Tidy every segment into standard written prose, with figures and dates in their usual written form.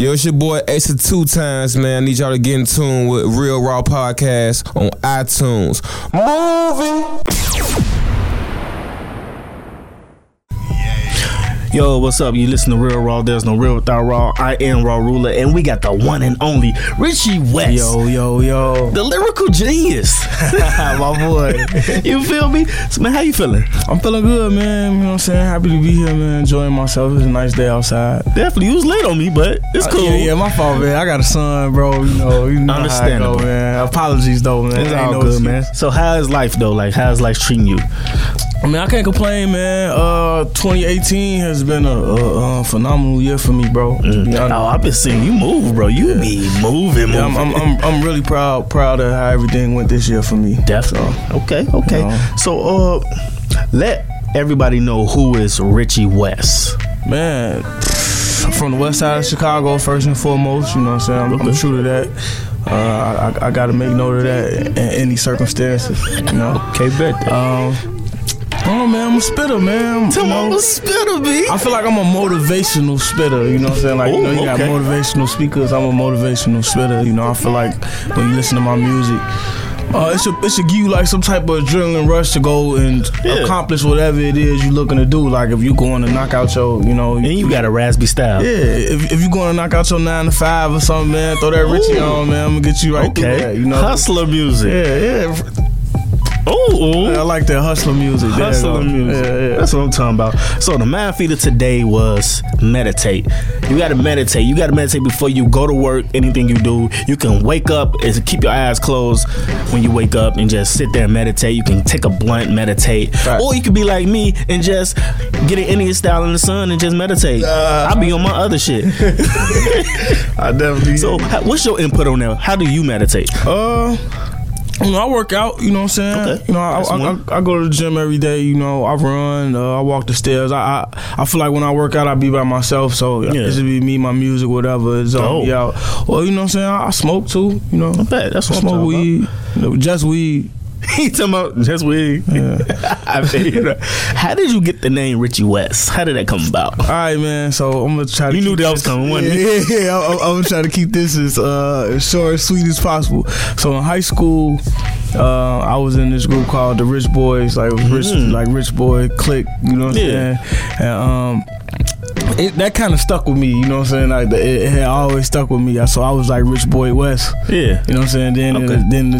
Yo, it's your boy Ace of Two Times, man. I need y'all to get in tune with Real Raw Podcast on iTunes. Moving. Yo, what's up? You listen to Real Raw. There's no real without Raw. I am Raw Ruler, and we got the one and only Richie West. Yo, yo, yo. The lyrical genius. My boy. You feel me? So, man, how you feeling? I'm feeling good, man. You know what I'm saying? Happy to be here, man. Enjoying myself. It's a nice day outside. Definitely. You was late on me, but it's cool. Yeah, my fault, man. I got a son, bro. You know understandable, how I go, man. Apologies, though, man. It's all good, man. So how is life, though? Like, how is life treating you? I mean, I can't complain, man. 2018 has been a phenomenal year for me, bro. I've been seeing you move, bro. You be moving. Yeah, I'm really proud of how everything went this year for me. Definitely. So, okay. You know. So, let everybody know who is Richie West. Man, from the west side of Chicago, first and foremost. You know what I'm saying? I'm true to that. I got to make note of that in any circumstances. You know? Okay, bet. Oh man, I'm a spitter, man. Tell me I'm a spitter, B. I feel like I'm a motivational spitter. You know what I'm saying? Like, you got motivational speakers. I'm a motivational spitter. You know, I feel like when you listen to my music, it should give you like some type of adrenaline rush to go and accomplish whatever it is you're looking to do. Like if you going to knock out your, and you got a raspy style. Yeah, if you going to knock out your 9 to 5 or something, man, throw that Richie on, man. I'm gonna get you right through that. You know, hustler music. Yeah. Oh, I like that hustler music. Yeah. That's what I'm talking about. So the mind feeder today was meditate. You gotta meditate. You gotta meditate before you go to work. Anything you do, you can wake up and keep your eyes closed when you wake up and just sit there and meditate. You can take a blunt, meditate, right. Or you could be like me and just get an Indian style in the sun and just meditate. I'll be on my other shit. I definitely. So, what's your input on that? How do you meditate? I work out, you know what I'm saying? Okay. I go to the gym every day, I run, I walk the stairs. I feel like when I work out, I be by myself, so it should be me, my music, whatever. It's all me out. Well, you know what I'm saying? I smoke too, I bet that's what I smoke weed, just weed. He talking about just weed. Yeah. I mean, how did you get the name Richie West? How did that come about? All right, man. So I'm gonna try. You knew that was coming, wasn't you? Yeah. I'm gonna try to keep this as short and sweet as possible. So in high school, I was in this group called the Rich Boys, Rich Boy Clique. You know what I'm saying? And, that kind of stuck with me, you know what I'm saying? Like it had always stuck with me, so I was like Rich Boy West. Yeah, you know what I'm saying? Then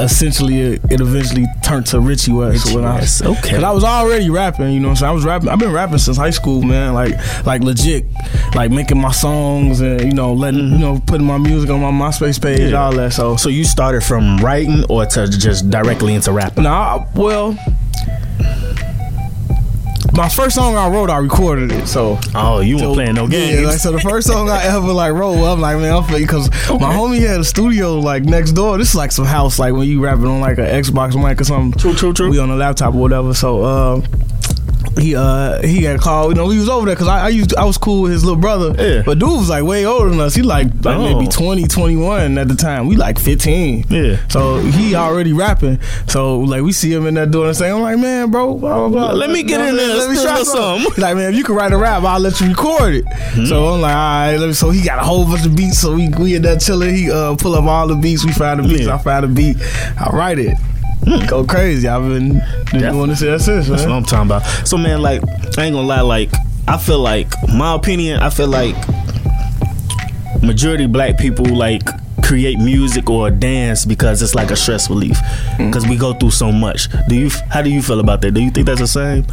essentially it eventually turned to Richie West. Because I was already rapping, you know what I'm saying? I've been rapping since high school, man. Like legit, like making my songs and letting putting my music on my MySpace page, all that. So you started from writing or to just directly into rapping? Nah, well. My first song I wrote, I recorded it. So you weren't playing no games. Yeah, so the first song I ever wrote, I'm like, man, because my homie had a studio next door. This is like some house, like when you rapping on like an Xbox mic or something. True. We on a laptop or whatever. So he had called. He was over there because I was cool with his little brother. Yeah. But dude was like way older than us. He maybe 20, 21 at the time. We 15. Yeah. So he already rapping. So we see him in that door and say, I'm like, man, bro, blah, blah, blah. Let me get in there. Let me try something. He's like, man, if you can write a rap, I'll let you record it. Mm-hmm. So I'm like, all right. So he got a whole bunch of beats. So we in that chilling. He pull up all the beats. We find the beats. Yeah. I find a beat. I write it. Go crazy. I've been doing this ever since, man. That's what I'm talking about. So man, I ain't gonna lie, I feel like, my opinion, majority black people create music or dance because it's like a stress relief, because we go through so much. How do you feel about that? Do you think that's the same?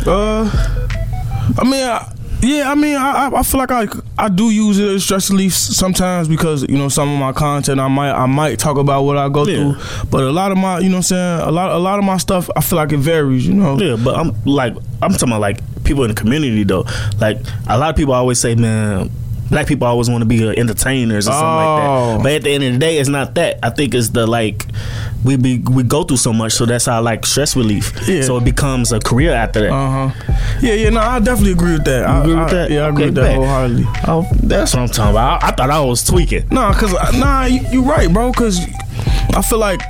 I feel like I do use it as stress relief sometimes because, some of my content I might talk about what I go through. But a lot of my, a lot of my stuff, I feel like it varies, Yeah, but I'm talking about people in the community though. A lot of people always say, man, black people always want to be entertainers or something like that. But at the end of the day, it's not that. I think it's the we go through so much, so that's our stress relief. Yeah. So it becomes a career after that. Yeah. No, I definitely agree with that. You agree with that? Yeah, I agree with that wholeheartedly. Oh, that's what I'm talking about. I thought I was tweaking. Nah, you're right, bro. Because I feel like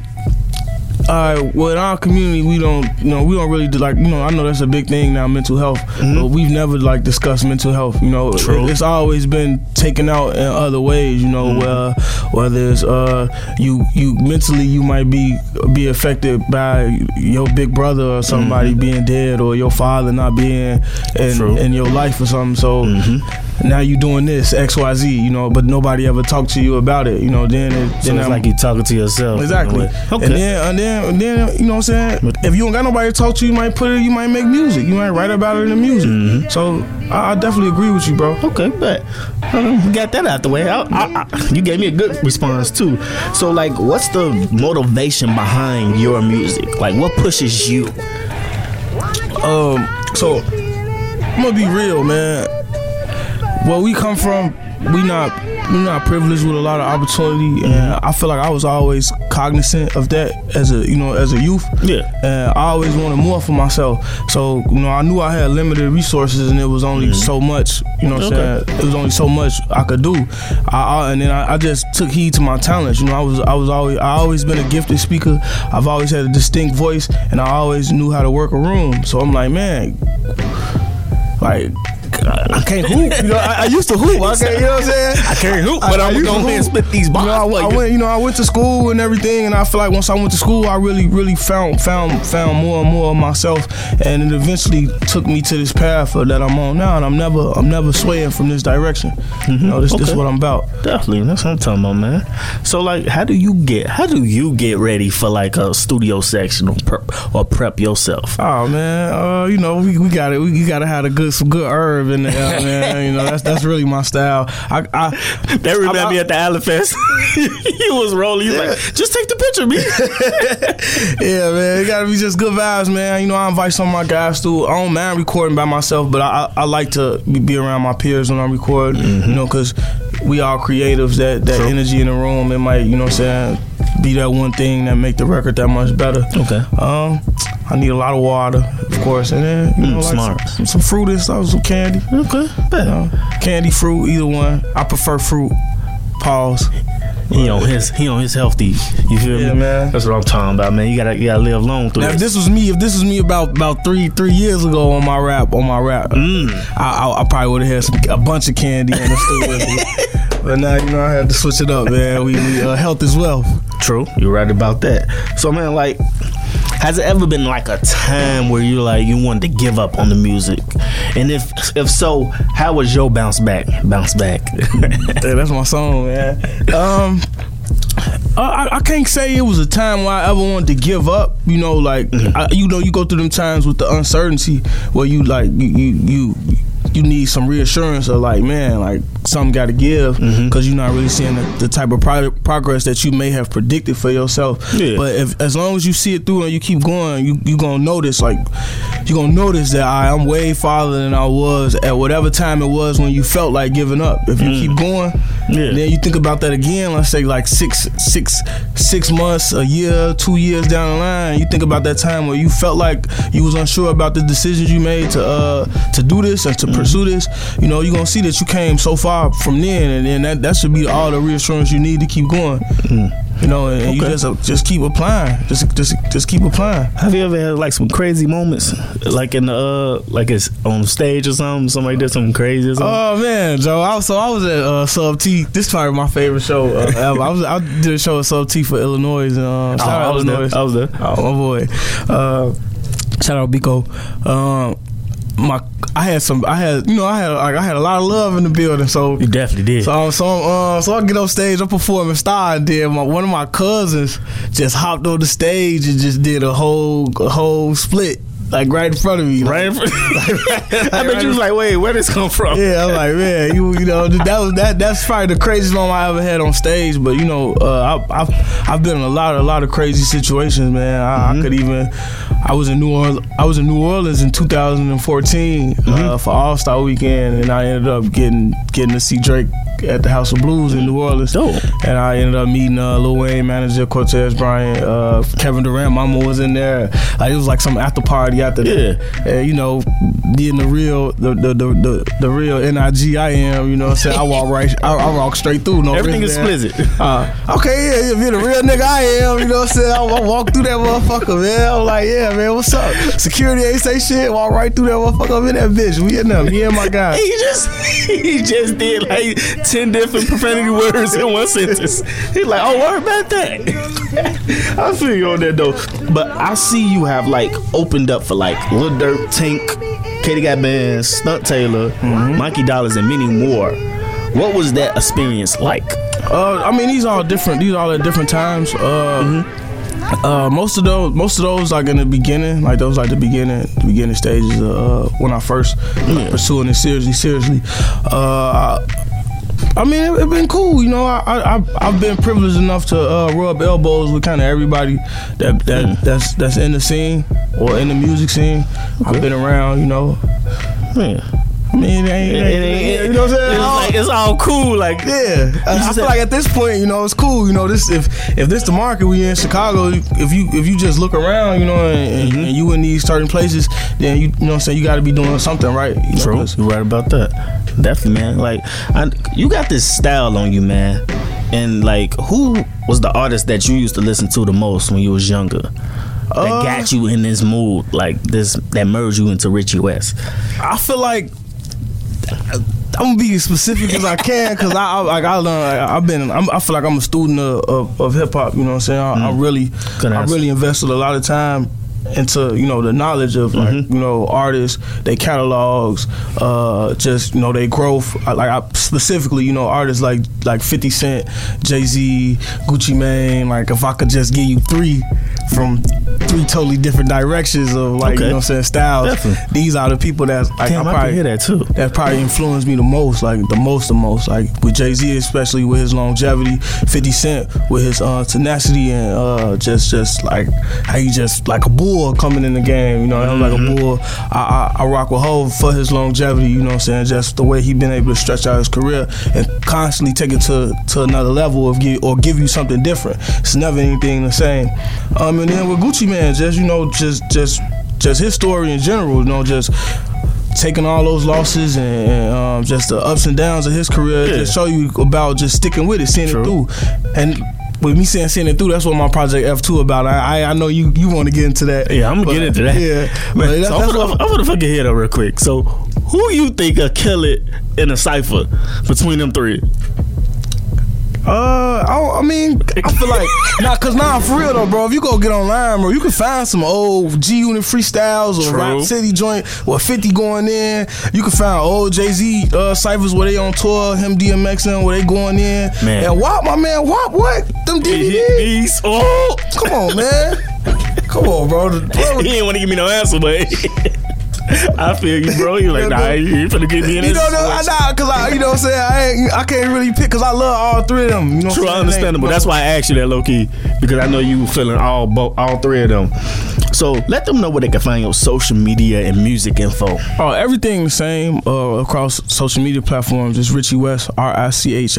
Well, in our community, we don't really do, like, you know, I know that's a big thing now, mental health, mm-hmm. but we've never, like, discussed mental health, you know. True. It's always been taken out in other ways, you know, mm-hmm. Whether it's you mentally, you might be affected by your big brother or somebody mm-hmm. being dead, or your father not being in your life or something, so mm-hmm. now you doing this, XYZ, you know, but nobody ever talked to you about it, you know, then it's like you talking to yourself. Exactly. Okay. And then, you know what I'm saying? If you don't got nobody to talk to, you might make music. You might write about it in the music. Mm-hmm. So I definitely agree with you, bro. Okay, bet. We got that out the way. You gave me a good response too. So, like, what's the motivation behind your music? Like, what pushes you? So I'm gonna be real, man. Where we come from, we're not privileged with a lot of opportunity, and I feel like I was always cognizant of that as a youth. Yeah. And I always wanted more for myself. So, you know, I knew I had limited resources, and it was only so much, you know what I'm saying? It was only so much I could do. And then I just took heed to my talents. You know, I always been a gifted speaker. I've always had a distinct voice, and I always knew how to work a room. So I'm like, man, like, I can't hoop. You know, I used to hoop. You know what I'm saying? I can't hoop, but I'm going to split these balls. I went to school and everything, and I feel like once I went to school, I really, really found more and more of myself, and it eventually took me to this path that I'm on now, and I'm never swaying from this direction. Mm-hmm. You know, this is what I'm about. Definitely, that's what I'm talking about, man. So, like, how do you get ready for, like, a studio section or prep yourself? Oh man, you know, we got it. You got to have some good herb in there, man. You know, that's really my style. I that reminded me at the Alley Fest. He was rolling. He's like, just take the picture of me. Yeah, man. It gotta be just good vibes, man. You know, I invite some of my guys through. I don't mind recording by myself, but I like to be around my peers when I record. Mm-hmm. You know, because we all creatives. That True. Energy in the room, it might, you know what I'm saying, be that one thing that make the record that much better. Okay. I need a lot of water, of course, and then, you know, like some fruit and stuff, some candy. Okay. You know, candy, fruit, either one. I prefer fruit. Pause. He on his healthy. You feel me? Yeah, man. That's what I'm talking about, man. You gotta live long through. Now, if this was me about three years ago on my rap, I probably would have had a bunch of candy in the store with me. But now, you know, I have to switch it up, man. We health is wealth. True. You're right about that. So, man, like, has it ever been, like, a time where you, like, you wanted to give up on the music? And if so, how was your bounce back? Hey, that's my song, man. I can't say it was a time where I ever wanted to give up. You know, like, you know, you go through them times with the uncertainty where you, like, you need some reassurance of, like, man, like, something got to give, because you're not really seeing the type of progress that you may have predicted for yourself. Yeah. But as long as you see it through and you keep going, you gonna notice, like, you gonna notice that I'm way farther than I was at whatever time it was when you felt like giving up. If you keep going, then you think about that again. Let's say, like, six months, a year, 2 years down the line, you think about that time where you felt like you was unsure about the decisions you made to do this and to pursue this. You know, you're gonna see that you came so far from then, and then that should be all the reassurance you need to keep going. You know, and you just keep applying. Just keep applying. Have you ever had, like, some crazy moments, like in the like it's on stage or something like that, something crazy or something? Oh man, Joe. I was at Sub T. This is probably my favorite show ever. I did a show at Sub T for Illinois. And, I was there. Oh my boy. Shout out Biko. I had a lot of love in the building, so you definitely did. So I get on stage, I perform and star, and then one of my cousins just hopped on the stage and just did a whole split. Like, right in front of me. Right in front of like, I bet you was like, wait, where this come from? Yeah, I'm like, man, you know, that's probably the craziest moment I ever had on stage. But, you know, I've been in a lot of crazy situations, man. I was in New Orleans in 2014 for All-Star Weekend, and I ended up getting to see Drake at the House of Blues in New Orleans. Dope. And I ended up meeting Lil Wayne manager, Cortez Bryant, Kevin Durant. Mama was in there. It was like some after party got the, you know, getting the real, the real N-I-G I am. You know what I'm saying? I walk right, I walk straight through. No, everything is explicit. Okay, yeah, if you're the real nigga I am, you know what I'm saying? I walk through that motherfucker, man. I'm like, yeah, man, what's up? Security ain't say shit. Walk right through that motherfucker. I'm in that bitch. We in there. Me and my guy. He just did like 10 different profanity words in one sentence. He's like, oh, worry about that. I feel you on that though. But I see you have like opened up for like Lil Durk, Tink, Katie Got Benz, Stunt Taylor, Mikey Dollars, and many more. What was that experience like? I mean, these are all different. These are all at different times. Most of those like in the beginning, like those like the beginning stages of when I first pursuing it seriously. I mean, it's been cool, you know. I've been privileged enough to rub elbows with kind of everybody that's in the scene or in the music scene. Okay. I've been around, you know. Yeah. I mean, it ain't, you know what I'm saying? It's all cool, like I feel like at this point, you know, it's cool. You know, this if this the market we in Chicago, if you just look around, you know, and you in these certain places, then you know what I'm saying, you got to be doing something right. You know, true, you're right about that. Definitely, man. Like, you got this style on you, man. And like, who was the artist that you used to listen to the most when you was younger? That got you in this mood, like this, that merged you into Richie West. I feel like. I'm gonna be as specific as I can because I feel like I'm a student of hip hop. You know what I'm saying? I really invested a lot of time into, you know, the knowledge of like, you know, artists, their catalogs, just, you know, their growth. Specifically, you know, artists like 50 Cent, Jay-Z, Gucci Mane. Like, if I could just give you three from three totally different directions of like, you know what I'm saying, styles. Definitely. These are the people that's like, damn, I probably hear that too. That probably influenced me the most, like the most. Like with Jay-Z, especially with his longevity, 50 Cent with his tenacity and just like how he just like a bull coming in the game, you know, I'm like a bull. I rock with Hov for his longevity, you know what I'm saying? Just the way he been able to stretch out his career and constantly take it to another level or give you something different. It's never anything the same. And then with Gucci Mane, just, you know, just his story in general, you know, just taking all those losses and just the ups and downs of his career, just show you about just sticking with it, seeing it through. And with me saying sending it through, that's what my project F2 about. I know you want to get into that. Yeah, I'm gonna get into that. Yeah, man, so I'm gonna fucking hear that real quick. So, who you think will kill it in a cipher between them three? I feel like cause for real though, bro. If you go get online, bro, you can find some old G-Unit freestyles or Rap City joint with 50 going in. You can find old Jay-Z ciphers where they on tour, him DMXing, where they going in. Man. And WAP, my man, WAP, what? Them DVDs. Oh, come on, man. Come on, bro. He ain't want to give me no answer, but. I feel you, bro. You like, nah, you ain't finna get me in this. You don't know, cause you know what I'm saying, I can't really pick, cause I love all three of them, you know. True, understandable. That's why I asked you that, low key, because I know you feeling all three of them. So let them know where they can find your social media and music info. Oh, everything the same across social media platforms. It's Richie West, RichieWes.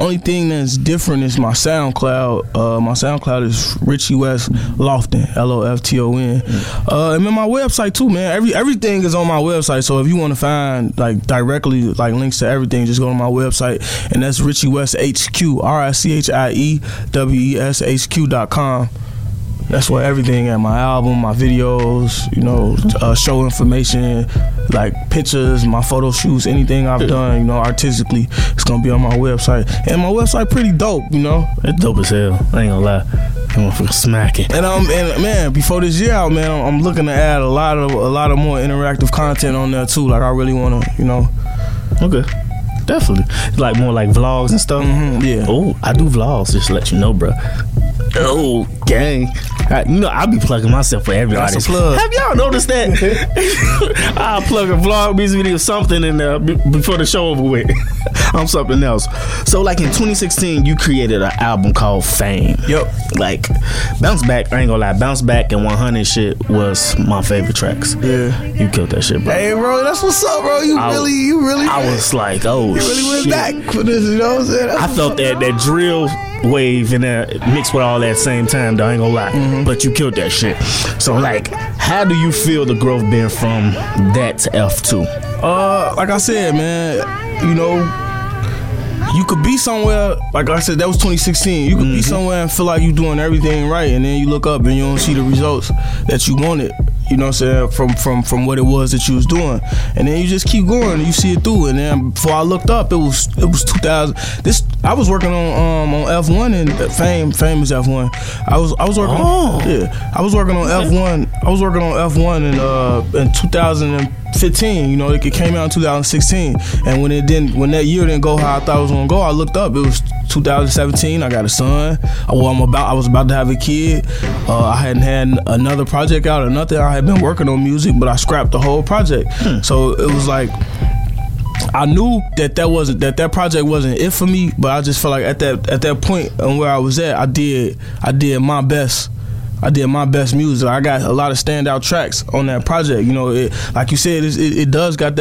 Only thing that's different is my SoundCloud. My SoundCloud is Richie West Lofton, Lofton. And then my website too, man. Everything is on my website. So if you want to find like directly like links to everything, just go to my website, and that's Richie West HQ, RichieWes HQ.com. That's where everything at, my album, my videos, you know, show information, like pictures, my photo shoots, anything I've done, you know, artistically, it's gonna be on my website. And my website pretty dope, you know. It's dope as hell, I ain't gonna lie. I'm gonna smack it. And man, before this year out, man, I'm looking to add a lot of more interactive content on there too. Like I really wanna, you know. Okay. Definitely. Like more like vlogs and stuff. Yeah. Oh, I do vlogs, just to let you know, bro. Oh, gang. You know, I be plugging myself for everybody. Have y'all noticed that? I'll plug a vlog, music video, something in there before the show over with. I'm something else. So like in 2016, you created an album called Fame. Yep. Like Bounce Back, I ain't gonna lie, Bounce Back and 100 shit was my favorite tracks. Yeah. You killed that shit, bro. Hey bro, that's what's up, bro. You really I was like, oh shit, you really shit. Went back for this, you know what I'm saying? That's I felt that drill wave in there mixed with all that same time though, I ain't gonna lie. Mm-hmm. But you killed that shit. So like, how do you feel the growth been from that to F2? Like I said, man, you know, you could be somewhere, like I said, that was 2016. You could be somewhere and feel like you doing everything right, and then you look up and you don't see the results that you wanted. You know what I'm saying? From what it was that you was doing. And then you just keep going and you see it through. And then before I looked up, it was 2000. I was working on F1 and Fame is F1. I was working on F1 in 2015. You know, it came out in 2016. And when that year didn't go how I thought it was gonna go, I looked up. It was 2017. I got a son. I was about to have a kid. I hadn't had another project out or nothing. I had been working on music, but I scrapped the whole project. So it was like, I knew that project wasn't it for me, but I just felt like at that point and where I was at, I did my best. I did my best music. I got a lot of standout tracks on that project. You know, like you said, it does have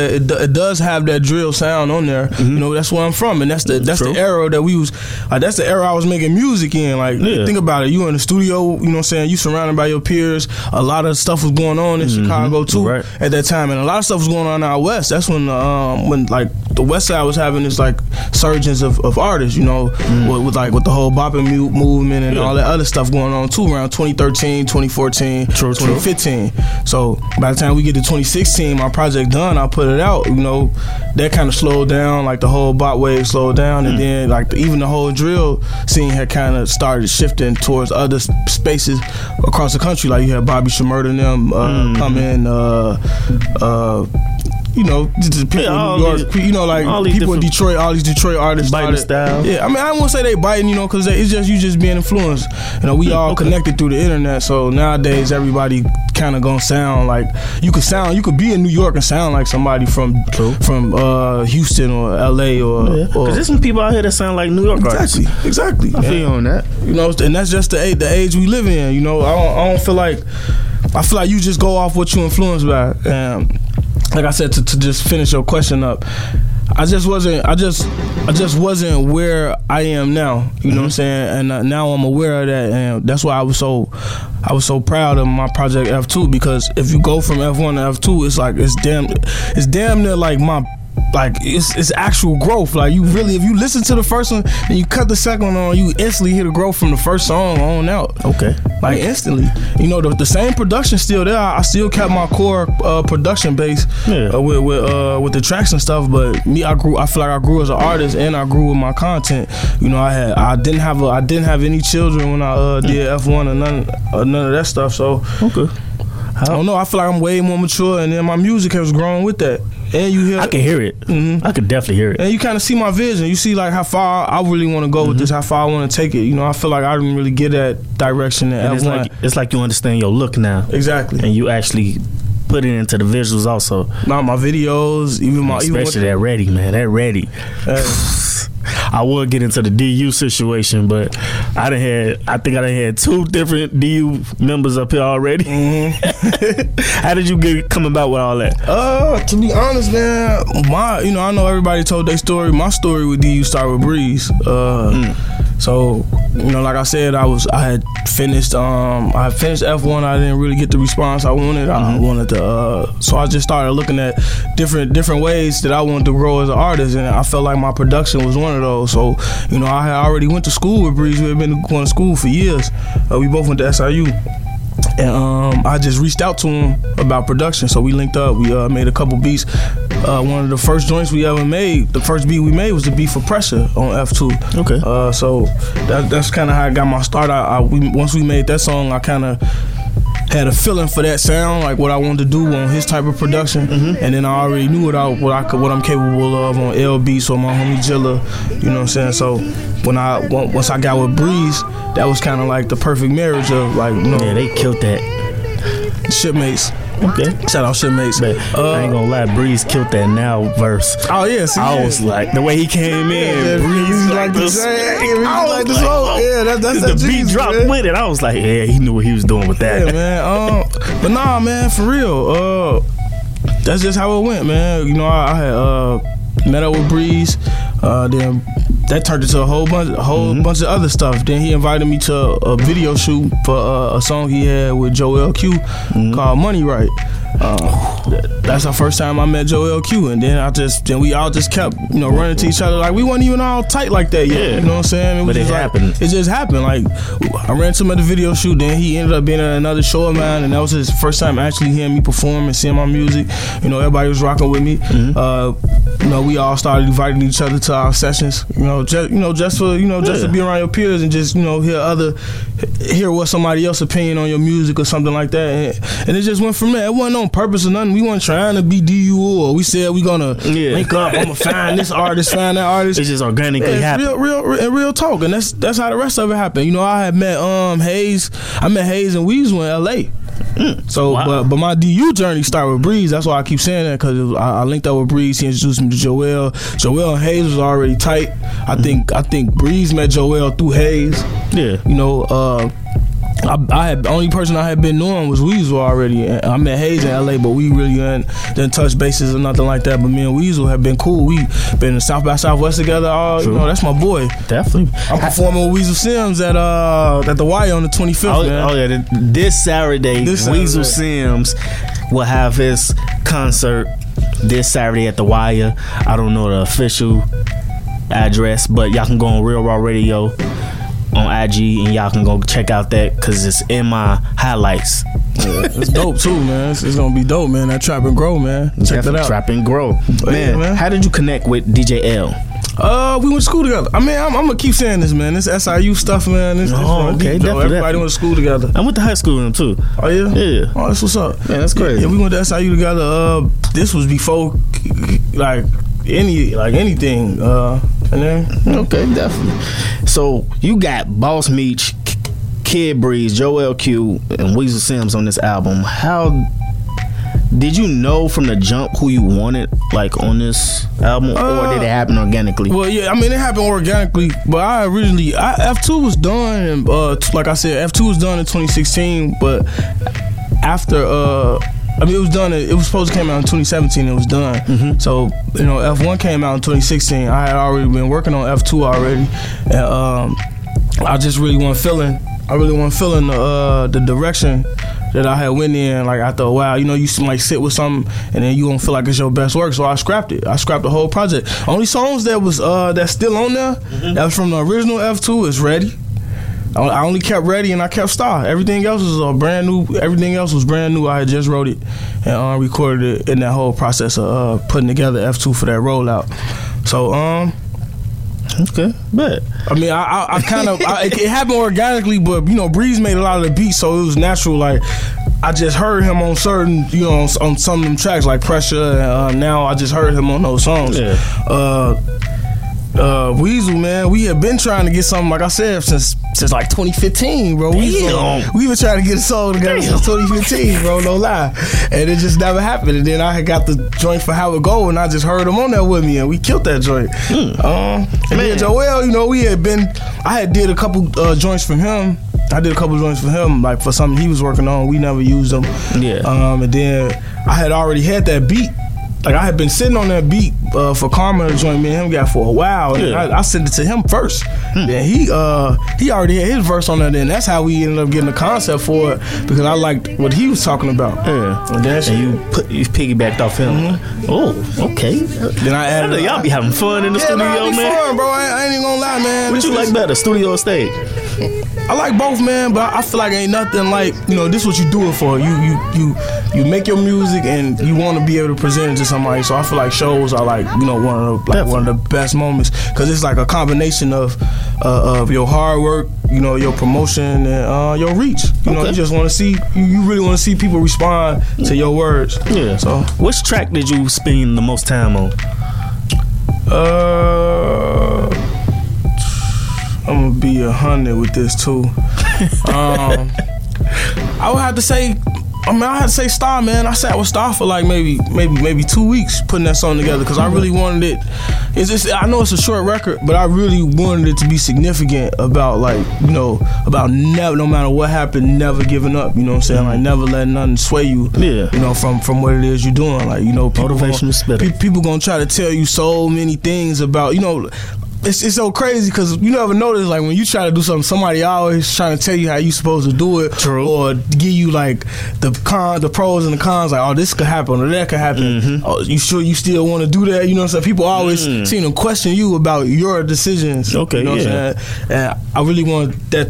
that drill sound on there. Mm-hmm. You know, that's where I'm from, and that's the era that we was. That's the era I was making music in. Like, think about it. You in the studio. You know what I'm saying? You surrounded by your peers. A lot of stuff was going on in Chicago too at that time, and a lot of stuff was going on out west. That's when like the West Side was having this like surges of artists. You know, with the whole bopping movement and all that other stuff going on too around 2013. 2014, 2015. So by the time we get to 2016, my project done, I put it out. You know, that kind of slowed down, like the whole bot wave slowed down, and then like even the whole drill scene had kind of started shifting towards other spaces across the country. Like you had Bobby Shmurda and them come in. You know, people in New York, you know, like people in Detroit, all these Detroit artists. Biting style. Yeah, I mean, I won't say they biting, you know, because it's just, you just being influenced. You know, we all connected through the internet, so nowadays everybody kind of gonna sound like, you could be in New York and sound like somebody from Houston or LA or. Because there's some people out here that sound like New York artists. Exactly. I feel you on that. You know, and that's just the age we live in, you know. I don't feel like, I feel like you just go off what you influenced by. And like I said, to just finish your question up, I just wasn't where I am now. You know what I'm saying? And now I'm aware of that, and that's why I was so proud of my project F2, because if you go from F1 to F2, it's like it's damn near like my. Like it's actual growth. Like you really, if you listen to the first one and you cut the second one on, you instantly hear the growth from the first song on out. Okay. Like instantly. You know, the same production still there. I still kept my core production base with the tracks and stuff. But I feel like I grew as an artist, and I grew with my content. You know, I didn't have any children when I did F1 or none of that stuff. So okay. I don't know. I feel like I'm way more mature, and then my music has grown with that. And you hear, I can hear it. Mm-hmm. I can definitely hear it. And you kind of see my vision. You see like how far I really want to go with this, how far I want to take it. You know, I feel like I didn't really get that direction. And it's like you understand your look now. Exactly. And you actually put it into the visuals also. Not my videos, even my especially that ready, man. That ready. I would get into the DU situation, but I think I done had two different DU members up here already. How did you come about with all that? To be honest, man, I know everybody told their story. My story with DU started with Breeze. So, you know, like I said, I had finished F1. I didn't really get the response I wanted. I wanted to, so I just started looking at different ways that I wanted to grow as an artist, and I felt like my production was one of those. So, you know, I had already went to school with Breeze. We had been going to school for years. We both went to SIU. And I just reached out to him about production, so we linked up. We made a couple beats. One of the first joints we ever made, the first beat we made was the beat for Pressure on F2. Okay. So that's kind of how I got my start. Once we made that song, I kind of had a feeling for that sound, like what I wanted to do on his type of production, and then I already knew what I'm capable of on LB, so my homie Jilla, you know what I'm saying. So once I got with Breeze, that was kind of like the perfect marriage of like, you know, yeah, they killed that. Shipmates. Okay. Shout out Shitmates. I ain't gonna lie, Breeze killed that now verse. Oh yeah, see, I was like, the way he came in, Breeze like the same. I was like, this whole that's the beat drop with it. I was like, yeah, he knew what he was doing with that. Yeah, man. But nah, man, for real. That's just how it went, man. You know, I had met up with Breeze. Then that turned into a whole bunch of other stuff. Then he invited me to a video shoot for a song he had with Joell Q called Money Right. That's the first time I met Joell Q, and then we all just kept, you know, running to each other like we weren't even all tight like that yet. Yeah. You know what I'm saying? It just happened. Like, I ran to him at the video shoot, then he ended up being at another show of mine, and that was his first time actually hearing me perform and seeing my music. You know, everybody was rocking with me. You know, we all started inviting each other to our sessions. Just to be around your peers and just, you know, hear what somebody else's opinion on your music or something like that. And it just went from there. It wasn't on purpose or nothing. We weren't trying to be DUO, or we said we gonna link up. I'm gonna find this artist, find that artist. It's just organically happened. Real talk, and that's how the rest of it happened. You know, I had met Hayes. I met Hayes and Weasel in L.A. So, wow. but my DU journey started with Breeze. That's why I keep saying that, because I linked up with Breeze. He introduced me to Joell. Joell and Hayes was already tight. I think Breeze met Joell through Hayes. Yeah, you know. The only person I had been knowing was Weasel already. I met Hayes in LA, but we really didn't touch bases or nothing like that. But me and Weasel have been cool. We been in South by Southwest together. You know, that's my boy. Definitely. I'm performing with Weasel Sims at The Wire on the 25th. This Saturday, Weasel Sims will have his concert this Saturday at The Wire. I don't know the official address, but y'all can go on Real Raw Radio on IG, and y'all can go check out that, because it's in my highlights. It's dope too, man. It's gonna be dope, man. That Trap and Grow, man. Check that out. Trap and Grow, man. How did you connect with DJ L? We went to school together. I mean, I'm gonna keep saying this, man. This SIU stuff, man. Everybody went to school together. I went to high school with him too. Oh yeah, yeah. Oh, that's what's up, man. That's crazy. Yeah, we went to SIU together. This was before anything. And then, okay, definitely. So you got Boss Meech, Kid Breeze, Joell Q, and Weasel Sims on this album. How did you know from the jump who you wanted, like, on this album, or did it happen organically? Well, yeah, I mean, it happened organically, but I originally F2 was done, and like I said, F2 was done in 2016, but after it was done. It was supposed to come out in 2017. It was done. So, you know, F1 came out in 2016. I had already been working on F2 already. And, I just really wasn't feeling. I really wasn't feeling the direction that I had went in. Like, after a while, you know, you might sit with something and then you don't feel like it's your best work. So I scrapped it. I scrapped the whole project. Only songs that was that's still on there that was from the original F2 is Ready. I only kept Ready and I kept Star. Everything else was brand new. Everything else was brand new. I had just wrote it and recorded it in that whole process of putting together F2 for that rollout. So, okay, bet. I mean, I kind of it happened organically, but you know, Breeze made a lot of the beats, so it was natural. Like, I just heard him on certain, you know, on some of them tracks like Pressure. And, now I just heard him on those songs. Yeah. Weasel, man, we have been trying to get something, like I said, since like 2015, bro. We were trying to get a song together since 2015, bro, no lie. And it just never happened. And then I had got the joint for How It Go, and I just heard him on there with me, and we killed that joint. And then Joell, you know, I had did a couple joints from him. I did a couple joints for him, like for something he was working on. We never used them. Yeah. And then I had already had that beat. Like, I had been sitting on that beat for Karma to join me and him got for a while. And I sent it to him first. Then he already had his verse on that, and that's how we ended up getting the concept for it, because I liked what he was talking about. Yeah. And you piggybacked off him. Oh, okay. Then I added. I know y'all be having fun in the studio, man. Fun, bro. I ain't even gonna lie, man. What you like better, studio or stage? I like both, man, but I feel like ain't nothing like, you know, this is what you do it for. You make your music and you want to be able to present it to somebody. So I feel like shows are like, you know, one of the best moments, because it's like a combination of your hard work, you know, your promotion, and your reach. You know, you just want to see, you really want to see people respond to your words. Yeah. So, which track did you spend the most time on? I'm gonna be 100 with this too. I would have to say I mean, I had to say Star, man. I sat with Star for like maybe 2 weeks putting that song together because I really wanted it. It's just, I know it's a short record, but I really wanted it to be significant about, like, you know, about never, no matter what happened, never giving up. You know what I'm saying? Like, never letting nothing sway you. Yeah. You know, from what it is you're doing. Like, you know, people gonna try to tell you so many things about, you know. It's so crazy because you never notice, like, when you try to do something, somebody always trying to tell you how you supposed to do it. True. Or give you, like, the pros and the cons, like, oh, this could happen or that could happen. Mm-hmm. Oh, you sure you still want to do that? You know what I'm saying? People always seem to question you about your decisions. Okay, you know what I'm saying? And I really want that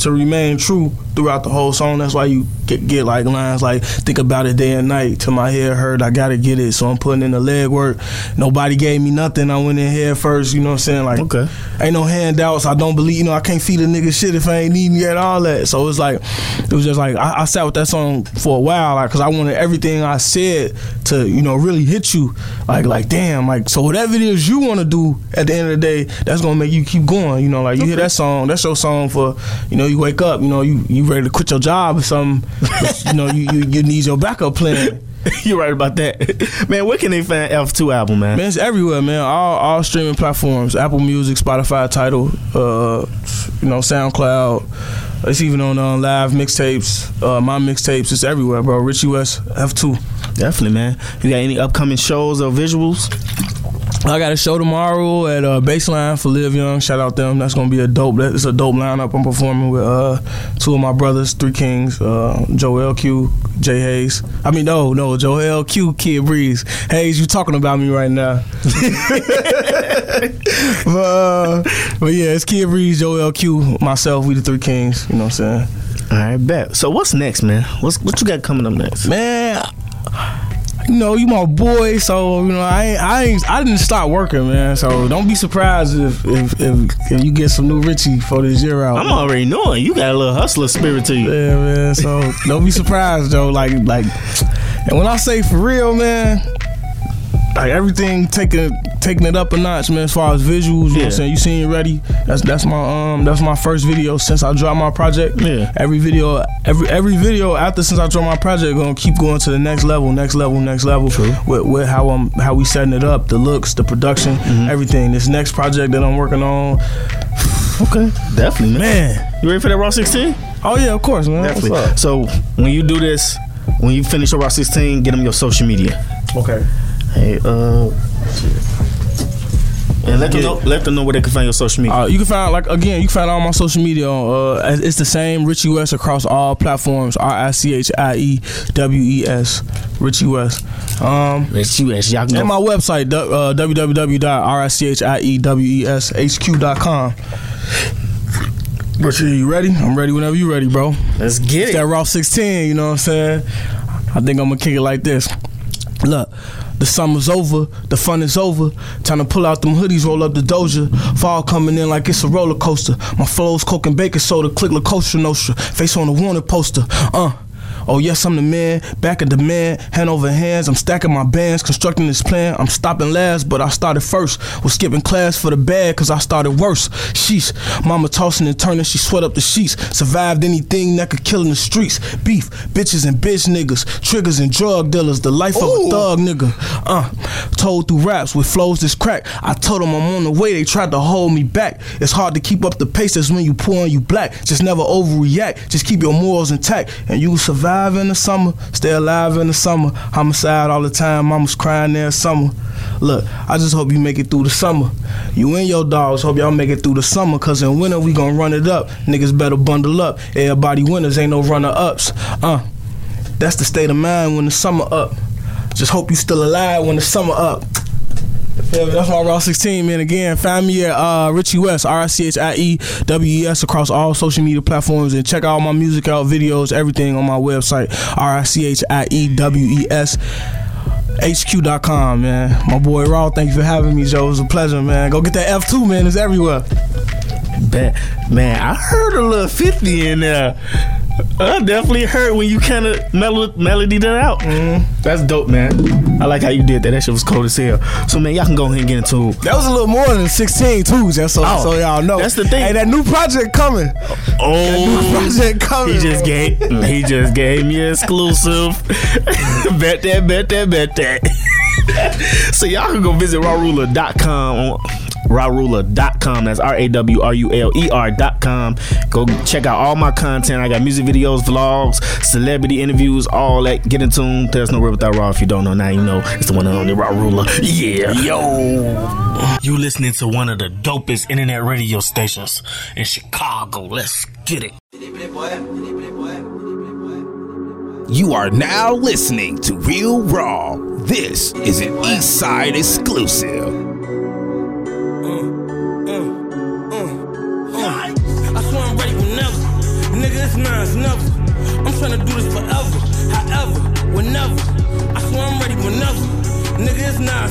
to remain true throughout the whole song. That's why you get like lines like, think about it day and night till my head hurt, I gotta get it, so I'm putting in the leg work. Nobody gave me nothing, I went in head first. You know what I'm saying? Like, okay, ain't no handouts, I don't believe, you know, I can't feed a nigga shit if I ain't needing yet, all that. So it's like, it was just like, I sat with that song for a while, like, cause I wanted everything I said to, you know, really hit you. Like damn, like, so whatever it is you wanna do at the end of the day, that's gonna make you keep going. You know, like, you hear that song, that's your song for, you know, you wake up, you know, you ready to quit your job or something. But, you know, you need your backup plan. You're right about that. Man, where can they find F2 album, man? Man, it's everywhere, man. All streaming platforms. Apple Music, Spotify, Tidal, you know, SoundCloud. It's even on live mixtapes, my mixtapes. It's everywhere, bro. Richie West, F2. Definitely, man. You got any upcoming shows or visuals? I got a show tomorrow at Baseline for Live Young. Shout out them. That's gonna be a dope. It's a dope lineup. I'm performing with two of my brothers, Three Kings, Joell Q, Jay Hayes. I mean, no, Joell Q, Kid Breeze. Hayes, you talking about me right now? But yeah, it's Kid Breeze, Joell Q, myself. We the Three Kings. You know what I'm saying? All right, bet. So what's next, man? What you got coming up next, man? You know, you my boy, so, you know, I didn't stop working, man. So don't be surprised if you get some new Richie for this year out. I'm already knowing you got a little hustler spirit to you. Yeah, man. So don't be surprised, though. Like, and when I say for real, man, like, everything taking it up a notch, man, as far as visuals. You know what I'm saying? You Seen It Ready. That's my first video since I dropped my project. Yeah. Every video after since I dropped my project gonna keep going to the next level. True. With how we setting it up, the looks, the production, everything. This next project that I'm working on. Okay. Definitely, man. You ready for that Raw 16? Oh yeah, of course, man. Definitely. What's up? So when you do this, when you finish your Raw 16, get them your social media. Okay. Hey, and let them know where they can find your social media. You can find, like, again, you can find all my social media on, it's the same Richie West across all platforms. RICHIEWES, Richie West. Richie West, y'all can go. And my website, www.RICHIEWESHQ.com. Richie, you ready? I'm ready whenever you ready, bro. Let's get it. That Route 16, you know what I'm saying? I think I'm gonna kick it like this. Look, the summer's over, the fun is over. Time to pull out them hoodies, roll up the doja. Fall coming in like it's a roller coaster. My flow's coke and baking soda, click La Costa Nostra. Face on the wanted poster, Oh yes, I'm the man, back of the man, hand over hands, I'm stacking my bands, constructing this plan, I'm stopping last, but I started first, was skipping class for the bag, cause I started worse, sheesh, mama tossing and turning, she sweat up the sheets, survived anything that could kill in the streets, beef, bitches and bitch niggas, triggers and drug dealers, the life of a thug nigga, told through raps, with flows this crack, I told them I'm on the way, they tried to hold me back, it's hard to keep up the pace, that's when you poor and you black, just never overreact, just keep your morals intact, and you will survive. In the summer, stay alive in the summer. Homicide all the time, mama's crying there summer. Look, I just hope you make it through the summer. You and your dogs, hope y'all make it through the summer, cause in winter we gon' run it up. Niggas better bundle up. Everybody winners, ain't no runner ups. That's the state of mind when the summer up. Just hope you still alive when the summer up. Yeah, that's my Raw 16, man. Again, find me at Richie West, RICHIEWES across all social media platforms, and check out my music out, videos, everything on my website, RICHIEWESHQ.com, man. My boy Raw, thank you for having me, Joe. It was a pleasure, man. Go get that F2, man. It's everywhere. Man, I heard a little 50 in there. I definitely heard when you kind of melodied it out. That's dope, man. I like how you did that. That shit was cold as hell. So, man, y'all can go ahead and get into it. That was a little more than 16 too, just so y'all know. That's the thing. Hey, that new project coming. Oh, He just gave me exclusive. Bet that. So y'all can go visit rawruler.com rawruler.com. That's rawruler.com. Go check out all my content. I got music videos, vlogs, celebrity interviews, all that. Get in tune. There's no Real Without Raw. If you don't know, now you know. It's the one and only Raw Ruler. Yeah. Yo, you listening to one of the dopest internet radio stations in Chicago. Let's get it. You are now listening to Real Raw. This is an East Side exclusive. Nigga, it's never. I'm trying to do this forever, however, whenever. I swear I'm ready whenever. Nigga, it's never.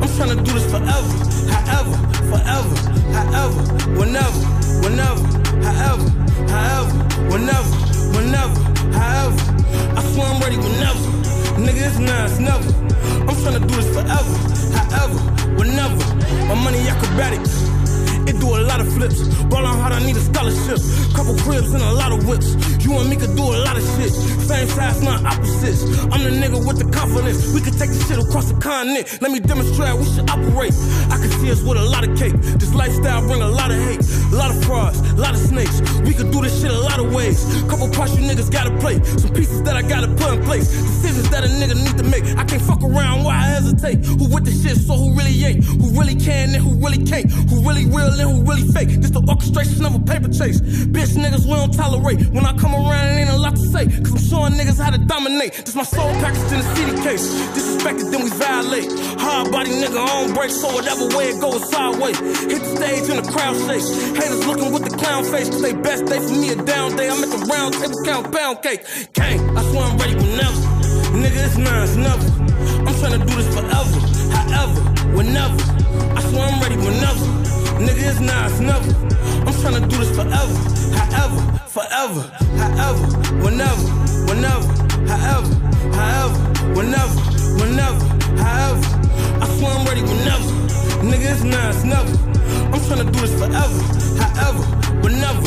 I'm trying to do this forever, however, forever, however, whenever, whenever, however, however, whenever, whenever, however. I swear I'm ready whenever. Nigga, it's never. I'm trying to do this forever, however, whenever. My money acrobatic. It do a lot of flips, ballin' hard, I need a scholarship. Couple cribs and a lot of whips. You and me could do a lot of shit. Same size, not opposites. I'm the nigga with the confidence. We could take the shit across the continent. Let me demonstrate how we should operate. I can see us with a lot of cake. This lifestyle bring a lot of hate. A lot of frauds, a lot of snakes. We could do this shit a lot of ways. Couple parts you niggas gotta play. Some pieces that I gotta put in place. Decisions that a nigga need to make. I can't fuck around, why I hesitate? Who with the shit, so who really ain't? Who really can and who really can't? Who really real? Who really fake? This the orchestration of a paper chase. Bitch niggas we don't tolerate. When I come around it ain't a lot to say, cause I'm showing niggas how to dominate. This my soul packaged in a CD case. Disrespected then we violate. Hard body nigga on break, so whatever way it goes sideways. Hit the stage and the crowd shakes. Haters looking with the clown face, cause they best day for me a down day. I'm at the round table count pound cake. Gang, I swear I'm ready whenever. Nigga it's never. I'm trying to do this forever, however, whenever. I swear I'm ready whenever. Nigga, it's never. I'm tryna do this forever, however, forever, however, whenever, whenever, however, however, whenever, whenever, however. I swear I'm ready whenever. Nigga, it's never. I'm tryna do this forever, however, whenever.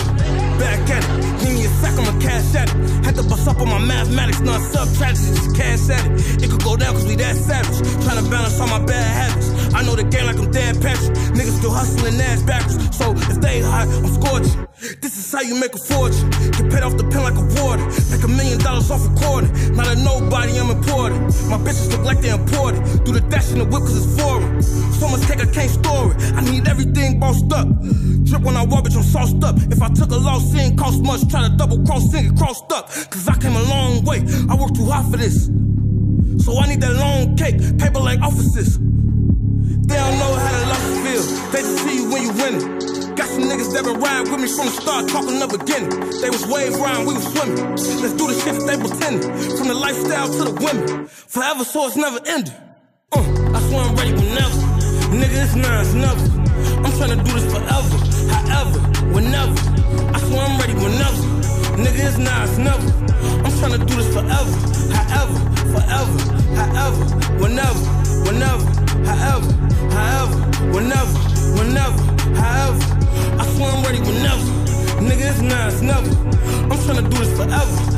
Back at it, give me a sack, I'ma cash at it. Had to bust up on my mathematics, not sub-tragedy, just cash at it. It could go down cause we that savage, tryna balance all my bad habits. I know the game like I'm Dan Patrick, niggas still hustling ass backwards. So if they hot, I'm scorching. This is how you make a fortune. Get paid off the pen like a warden. Make $1 million off recording. Not a nobody, I'm important. My bitches look like they're important. Do the dash in the whip cause it's foreign. So much cake, I can't store it. I need everything bossed up. Drip when I walk, bitch, I'm sauced up. If I took a loss, it ain't cost much. Try to double cross, nigga, crossed up. Cause I came a long way. I worked too hard for this. So I need that long cake. Paper like offices. They don't know how the losses feel. They just see you when you win it. Got some niggas that been riding with me from the start, talking the beginning. They was wave riding, we was swimming. Let's do the shit that they pretending. From the lifestyle to the women. Forever, so it's never ending. I swear I'm ready whenever. Nigga, it's never. I'm trying to do this forever, however, whenever. I swear I'm ready whenever. Nigga, it's never. I'm trying to do this forever, however, forever, however, whenever, whenever, however, however, whenever, whenever, however. I swear I'm ready whenever. Nigga, it's never. I'm tryna do this forever.